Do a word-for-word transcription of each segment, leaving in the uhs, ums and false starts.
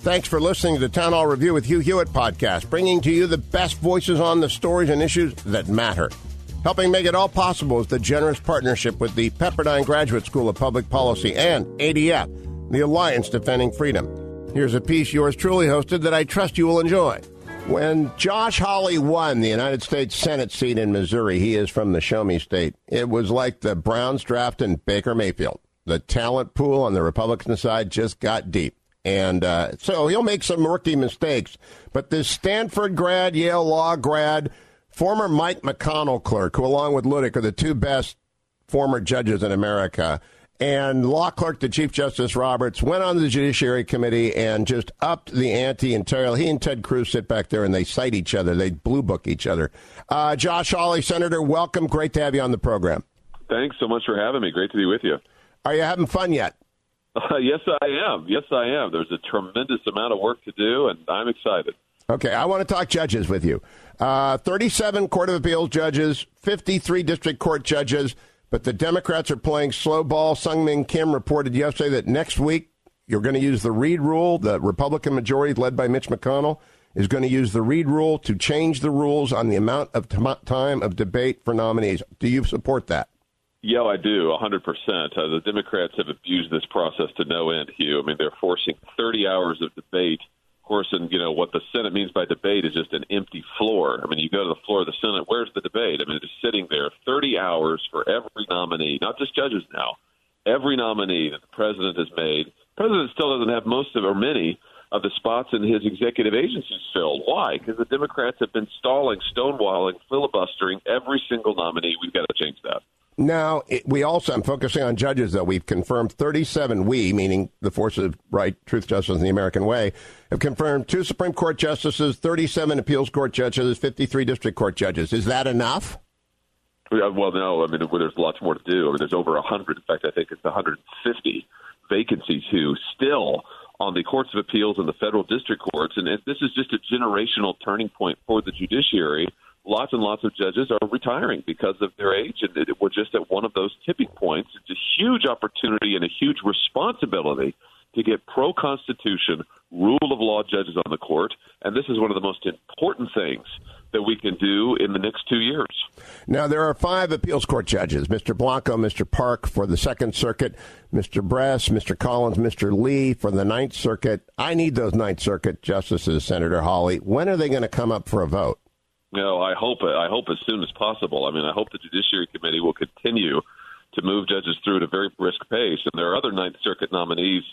Thanks for listening to the Town Hall Review with Hugh Hewitt podcast, bringing to you the best voices on the stories and issues that matter. Helping make it all possible is the generous partnership with the Pepperdine Graduate School of Public Policy and A D F, the Alliance Defending Freedom. Here's a piece yours truly hosted that I trust you will enjoy. When Josh Hawley won the United States Senate seat in Missouri, he is from the Show Me State, it was like the Browns draft in Baker Mayfield. The talent pool on the Republican side just got deep. And uh, so he'll make some rookie mistakes. But this Stanford grad, Yale law grad, former Mike McConnell clerk, who along with Luttig are the two best former judges in America, and law clerk to Chief Justice Roberts, went on the Judiciary Committee and just upped the ante entirely. He and Ted Cruz sit back there and they cite each other. They blue book each other. Uh, Josh Hawley, Senator, welcome. Great to have you on the program. Thanks so much for having me. Great to be with you. Are you having fun yet? Uh, yes, I am. Yes, I am. There's a tremendous amount of work to do, and I'm excited. Okay, I want to talk judges with you. Uh, thirty-seven Court of Appeals judges, fifty-three district court judges, but the Democrats are playing slow ball. Sung Min Kim reported yesterday that next week you're going to use the Reed rule. The Republican majority, led by Mitch McConnell, is going to use the Reed rule to change the rules on the amount of t- time of debate for nominees. Do you support that? Yeah, I do, one hundred percent. Uh, the Democrats have abused this process to no end, Hugh. I mean, they're forcing thirty hours of debate. Of course, and, you know, what the Senate means by debate is just an empty floor. I mean, you go to the floor of the Senate, where's the debate? I mean, it's sitting there thirty hours for every nominee, not just judges now, every nominee that the president has made. The president still doesn't have most of or many of the spots in his executive agencies filled. Why? Because the Democrats have been stalling, stonewalling, filibustering every single nominee. We've got to change that. Now, it, we also, I'm focusing on judges, though. We've confirmed thirty-seven, we, meaning the forces of right, truth, justice, and the American way, have confirmed two Supreme Court justices, thirty-seven appeals court judges, fifty-three district court judges. Is that enough? Yeah, well, no. I mean, there's lots more to do. I mean, there's over one hundred. In fact, I think it's one hundred fifty vacancies who still on the courts of appeals and the federal district courts. And this is just a generational turning point for the judiciary. Lots and lots of judges are retiring because of their age, and we're just at one of those tipping points. It's a huge opportunity and a huge responsibility to get pro-Constitution, rule of law judges on the court, and this is one of the most important things that we can do in the next two years. Now, there are five appeals court judges, Mister Blanco, Mister Park for the Second Circuit, Mister Bress, Mister Collins, Mister Lee for the Ninth Circuit. I need those Ninth Circuit justices, Senator Hawley. When are they going to come up for a vote? No, I hope I hope as soon as possible. I mean, I hope the Judiciary Committee will continue to move judges through at a very brisk pace. And there are other Ninth Circuit nominees,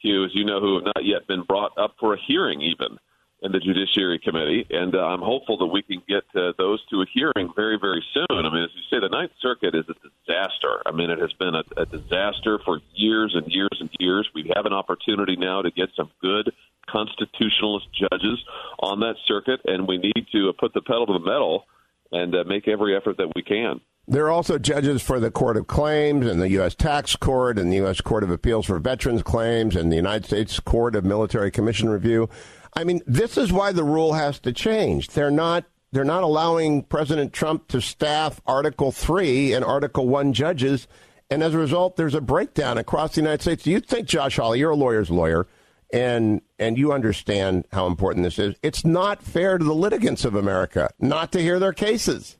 Hugh, as you know, who have not yet been brought up for a hearing even in the Judiciary Committee. And uh, I'm hopeful that we can get uh, those to a hearing very, very soon. I mean, as you say, the Ninth Circuit is a disaster. I mean, it has been a, a disaster for years and years and years. We have an opportunity now to get some good constitutionalist judges on that circuit, and we need to put the pedal to the metal and uh, make every effort that we can. There are also judges for the Court of Claims and the U S Tax Court and the U S Court of Appeals for Veterans Claims and the United States Court of Military Commission Review. I mean, this is why the rule has to change. They're not they're not allowing President Trump to staff Article three and Article one judges, and as a result, there's a breakdown across the United States. Do you think, Josh Hawley, you're a lawyer's lawyer, And and you understand how important this is. It's not fair to the litigants of America not to hear their cases.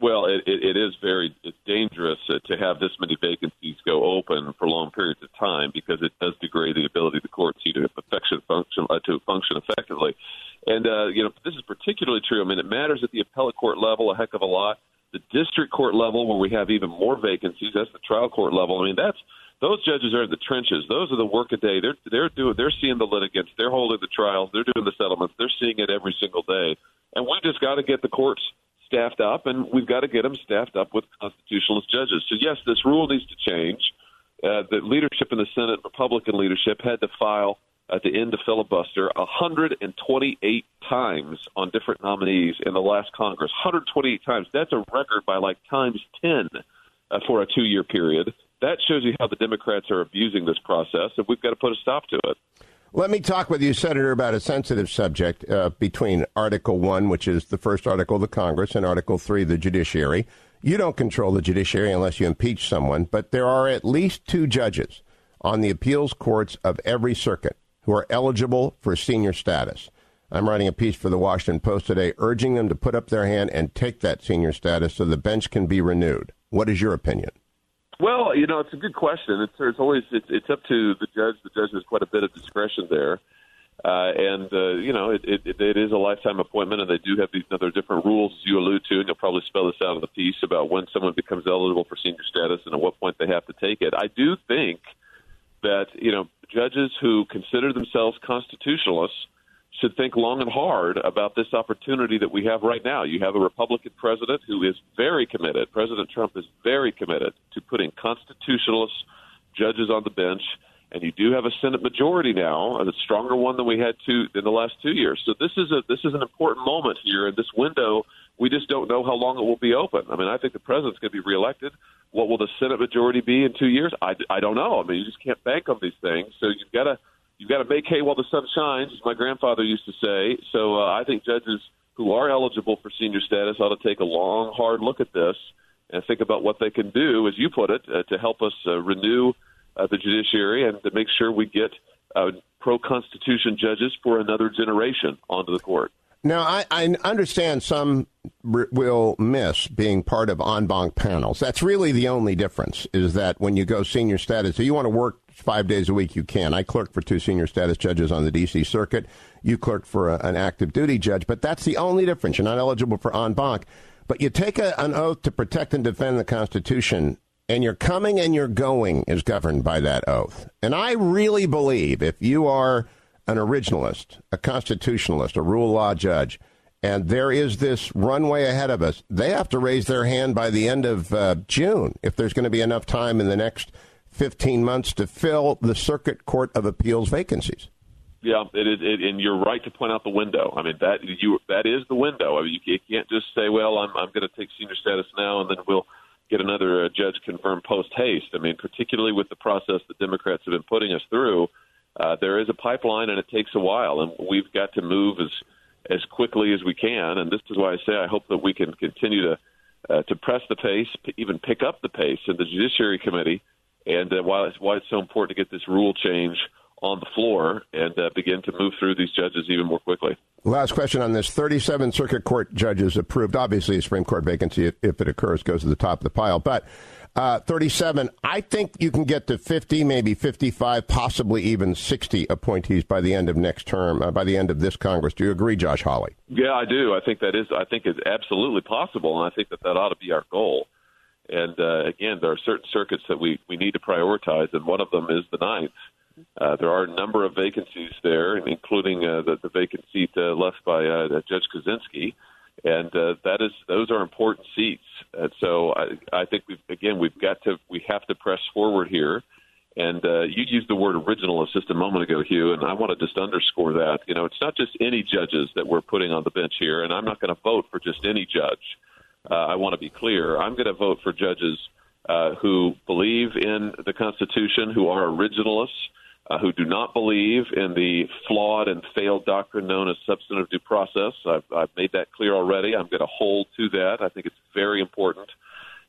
Well, it, it, it is very it's dangerous to have this many vacancies go open for long periods of time because it does degrade the ability of the courts to function, function, uh, to function effectively. And, uh, you know, this is particularly true. I mean, it matters at the appellate court level a heck of a lot. The district court level, where we have even more vacancies, that's the trial court level. I mean, that's those judges are in the trenches. Those are the workaday. They're they're doing they're seeing the litigants. They're holding the trials. They're doing the settlements. They're seeing it every single day. And we just got to get the courts staffed up, and we've got to get them staffed up with constitutionalist judges. So yes, this rule needs to change. Uh, the leadership in the Senate, Republican leadership, had to file uh, to end the filibuster one hundred twenty-eight times on different nominees in the last Congress. one hundred twenty-eight times. That's a record by like times ten uh, for a two-year period. That shows you how the Democrats are abusing this process, and we've got to put a stop to it. Let me talk with you, Senator, about a sensitive subject uh, between Article one, which is the first article of the Congress, and Article three, the judiciary. You don't control the judiciary unless you impeach someone, but there are at least two judges on the appeals courts of every circuit who are eligible for senior status. I'm writing a piece for the Washington Post today urging them to put up their hand and take that senior status so the bench can be renewed. What is your opinion? Well, you know, it's a good question. It's, it's always it's, it's up to the judge. The judge has quite a bit of discretion there. Uh, and, uh, you know, it, it, it is a lifetime appointment, and they do have these other different rules, as you allude to, and you'll probably spell this out in the piece about when someone becomes eligible for senior status and at what point they have to take it. I do think that, you know, judges who consider themselves constitutionalists should think long and hard about this opportunity that we have right now. You have a Republican president who is very committed. President Trump is very committed to putting constitutionalist judges on the bench. And you do have a Senate majority now, a stronger one than we had two in the last two years. So this is a this is an important moment here. In this window, we just don't know how long it will be open. I mean, I think the president's going to be reelected. What will the Senate majority be in two years? I, I don't know. I mean, you just can't bank on these things. So you've got to you've got to make hay while the sun shines, as my grandfather used to say. So uh, I think judges who are eligible for senior status ought to take a long, hard look at this and think about what they can do, as you put it, uh, to help us uh, renew Uh, the judiciary and to make sure we get uh, pro-Constitution judges for another generation onto the court. Now, I, I understand some r- will miss being part of en banc panels. That's really the only difference, is that when you go senior status, so you want to work five days a week, you can. I clerked for two senior status judges on the D C Circuit. You clerked for a, an active duty judge, but that's the only difference. You're not eligible for en banc, but you take a, an oath to protect and defend the Constitution. And your coming and your going is governed by that oath. And I really believe if you are an originalist, a constitutionalist, a rule law judge, and there is this runway ahead of us, they have to raise their hand by the end of uh, June if there's going to be enough time in the next fifteen months to fill the Circuit Court of Appeals vacancies. Yeah, it, it, and you're right to point out the window. I mean, that you that is the window. I mean, you can't just say, well, I'm, I'm going to take senior status now and then we'll get another uh, judge confirmed post-haste. I mean, particularly with the process that Democrats have been putting us through, uh, there is a pipeline and it takes a while, and we've got to move as as quickly as we can. And this is why I say I hope that we can continue to uh, to press the pace, p- even pick up the pace in the Judiciary Committee, and uh, why, it's, why it's so important to get this rule change on the floor and uh, begin to move through these judges even more quickly. Last question on this. thirty-seven circuit court judges approved. Obviously, a Supreme Court vacancy, if it occurs, goes to the top of the pile. But uh, thirty-seven, I think you can get to fifty, maybe fifty-five, possibly even sixty appointees by the end of next term, uh, by the end of this Congress. Do you agree, Josh Hawley? Yeah, I do. I think that is, I think it's absolutely possible, and I think that that ought to be our goal. And uh, again, there are certain circuits that we, we need to prioritize, and one of them is the ninth. Uh, there are a number of vacancies there, including uh, the, the vacant seat uh, left by uh, Judge Kaczynski, and uh, that is those are important seats. And so I, I think we've, again we've got to we have to press forward here. And uh, you used the word originalist just a moment ago, Hugh, and I want to just underscore that. You know, it's not just any judges that we're putting on the bench here, and I'm not going to vote for just any judge. Uh, I want to be clear. I'm going to vote for judges uh, who believe in the Constitution, who are originalists. Uh, who do not believe in the flawed and failed doctrine known as substantive due process. I've, I've made that clear already. I'm going to hold to that. I think it's very important.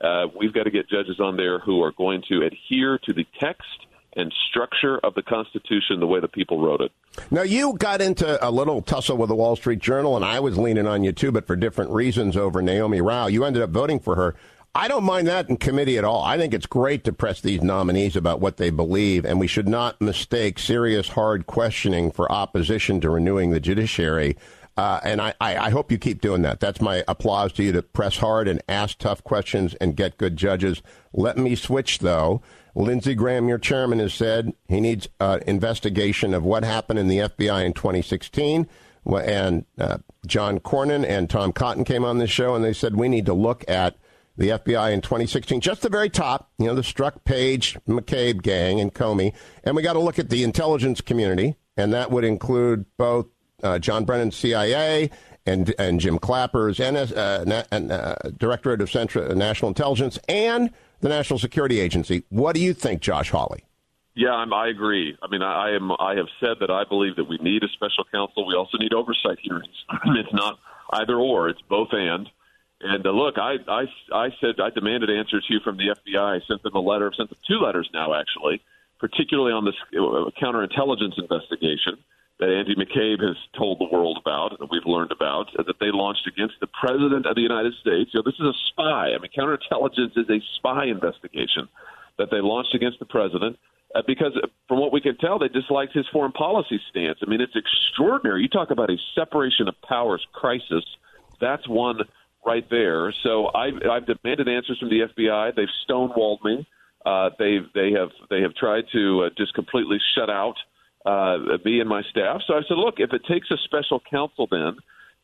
Uh, we've got to get judges on there who are going to adhere to the text and structure of the Constitution the way the people wrote it. Now, you got into a little tussle with the Wall Street Journal, and I was leaning on you too, but for different reasons over Naomi Rao. You ended up voting for her. I don't mind that in committee at all. I think it's great to press these nominees about what they believe, and we should not mistake serious, hard questioning for opposition to renewing the judiciary. Uh, and I, I, I hope you keep doing that. That's my applause to you, to press hard and ask tough questions and get good judges. Let me switch, though. Lindsey Graham, your chairman, has said he needs an uh, investigation of what happened in the F B I in twenty sixteen. And uh, John Cornyn and Tom Cotton came on this show, and they said we need to look at the F B I in twenty sixteen, just the very top, you know, the Struck, Page, McCabe gang and Comey. And we got to look at the intelligence community and that would include both uh, John Brennan's C I A and and Jim Clapper's N S, uh, Na- and, uh, Directorate of Central National Intelligence and the National Security Agency. What do you think, Josh Hawley? Yeah, I'm, I agree. I mean, I, I am. I have said that I believe that we need a special counsel. We also need oversight hearings. It's not either or; it's both and. And uh, look, I, I, I said I demanded answers here from the F B I. I sent them a letter. I've sent them two letters now, actually, particularly on this counterintelligence investigation that Andy McCabe has told the world about, that we've learned about, that they launched against the president of the United States. You know, this is a spy. I mean, counterintelligence is a spy investigation that they launched against the president. Uh, because from what we can tell, they disliked his foreign policy stance. I mean, it's extraordinary. You talk about a separation of powers crisis. That's one right there. So I've, I've demanded answers from the F B I. They've stonewalled me. Uh, they've they have they have tried to uh, just completely shut out uh, me and my staff. So I said, look, if it takes a special counsel then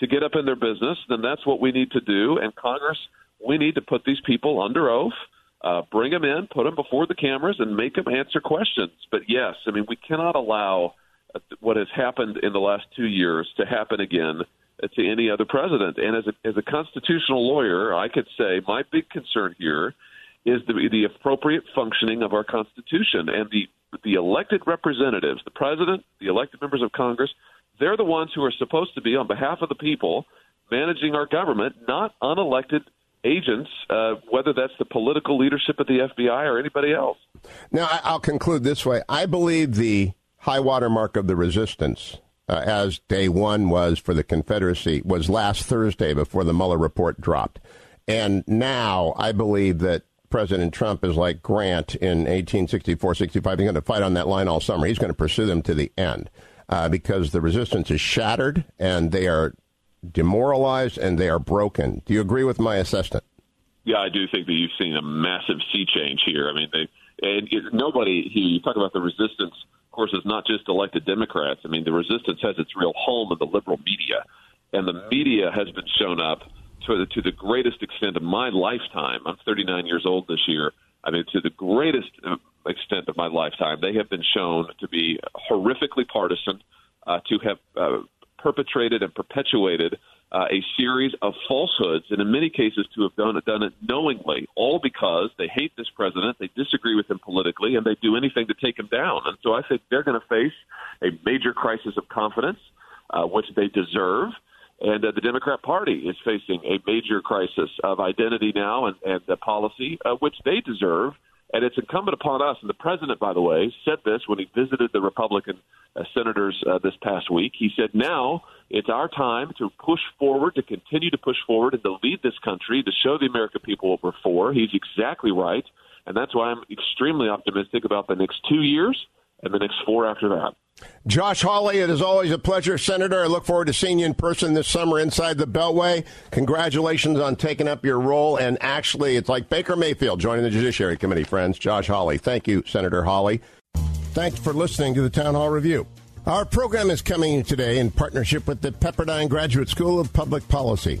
to get up in their business, then that's what we need to do. And Congress, we need to put these people under oath. Uh, bring them in, put them before the cameras, and make them answer questions. But, yes, I mean, we cannot allow what has happened in the last two years to happen again to any other president. And as a, as a constitutional lawyer, I could say my big concern here is the, the appropriate functioning of our Constitution. And the, the elected representatives, the president, the elected members of Congress, they're the ones who are supposed to be, on behalf of the people, managing our government, not unelected agents, uh, whether that's the political leadership at the F B I or anybody else. Now, I'll conclude this way. I believe the high water mark of the resistance, uh, as day one was for the Confederacy, was last Thursday before the Mueller report dropped. And now I believe that President Trump is like Grant in eighteen sixty-four sixty-five. He's going to fight on that line all summer. He's going to pursue them to the end uh, because the resistance is shattered and they are demoralized and they are broken. Do you agree with my assessment? Yeah, I do think that you've seen a massive sea change here. I mean, they and it, nobody, you talk about the resistance, of course, it's not just elected Democrats. I mean, the resistance has its real home in the liberal media. And the media has been shown up to the, to the greatest extent of my lifetime. I'm thirty-nine years old this year. I mean, to the greatest extent of my lifetime, they have been shown to be horrifically partisan, uh, to have uh, perpetrated and perpetuated uh, a series of falsehoods, and in many cases to have done it, done it knowingly, all because they hate this president, they disagree with him politically, and they do anything to take him down. And so I think they're going to face a major crisis of confidence, uh, which they deserve. And uh, the Democrat Party is facing a major crisis of identity now and, and the policy, uh, which they deserve. And it's incumbent upon us, and the president, by the way, said this when he visited the Republican uh, senators uh, this past week. He said, now it's our time to push forward, to continue to push forward, and to lead this country, to show the American people what we're for. He's exactly right, and that's why I'm extremely optimistic about the next two years and the next four after that. Josh Hawley, it is always a pleasure. Senator, I look forward to seeing you in person this summer inside the Beltway. Congratulations on taking up your role. And actually, it's like Baker Mayfield joining the Judiciary Committee, friends. Josh Hawley. Thank you, Senator Hawley. Thanks for listening to the Town Hall Review. Our program is coming today in partnership with the Pepperdine Graduate School of Public Policy.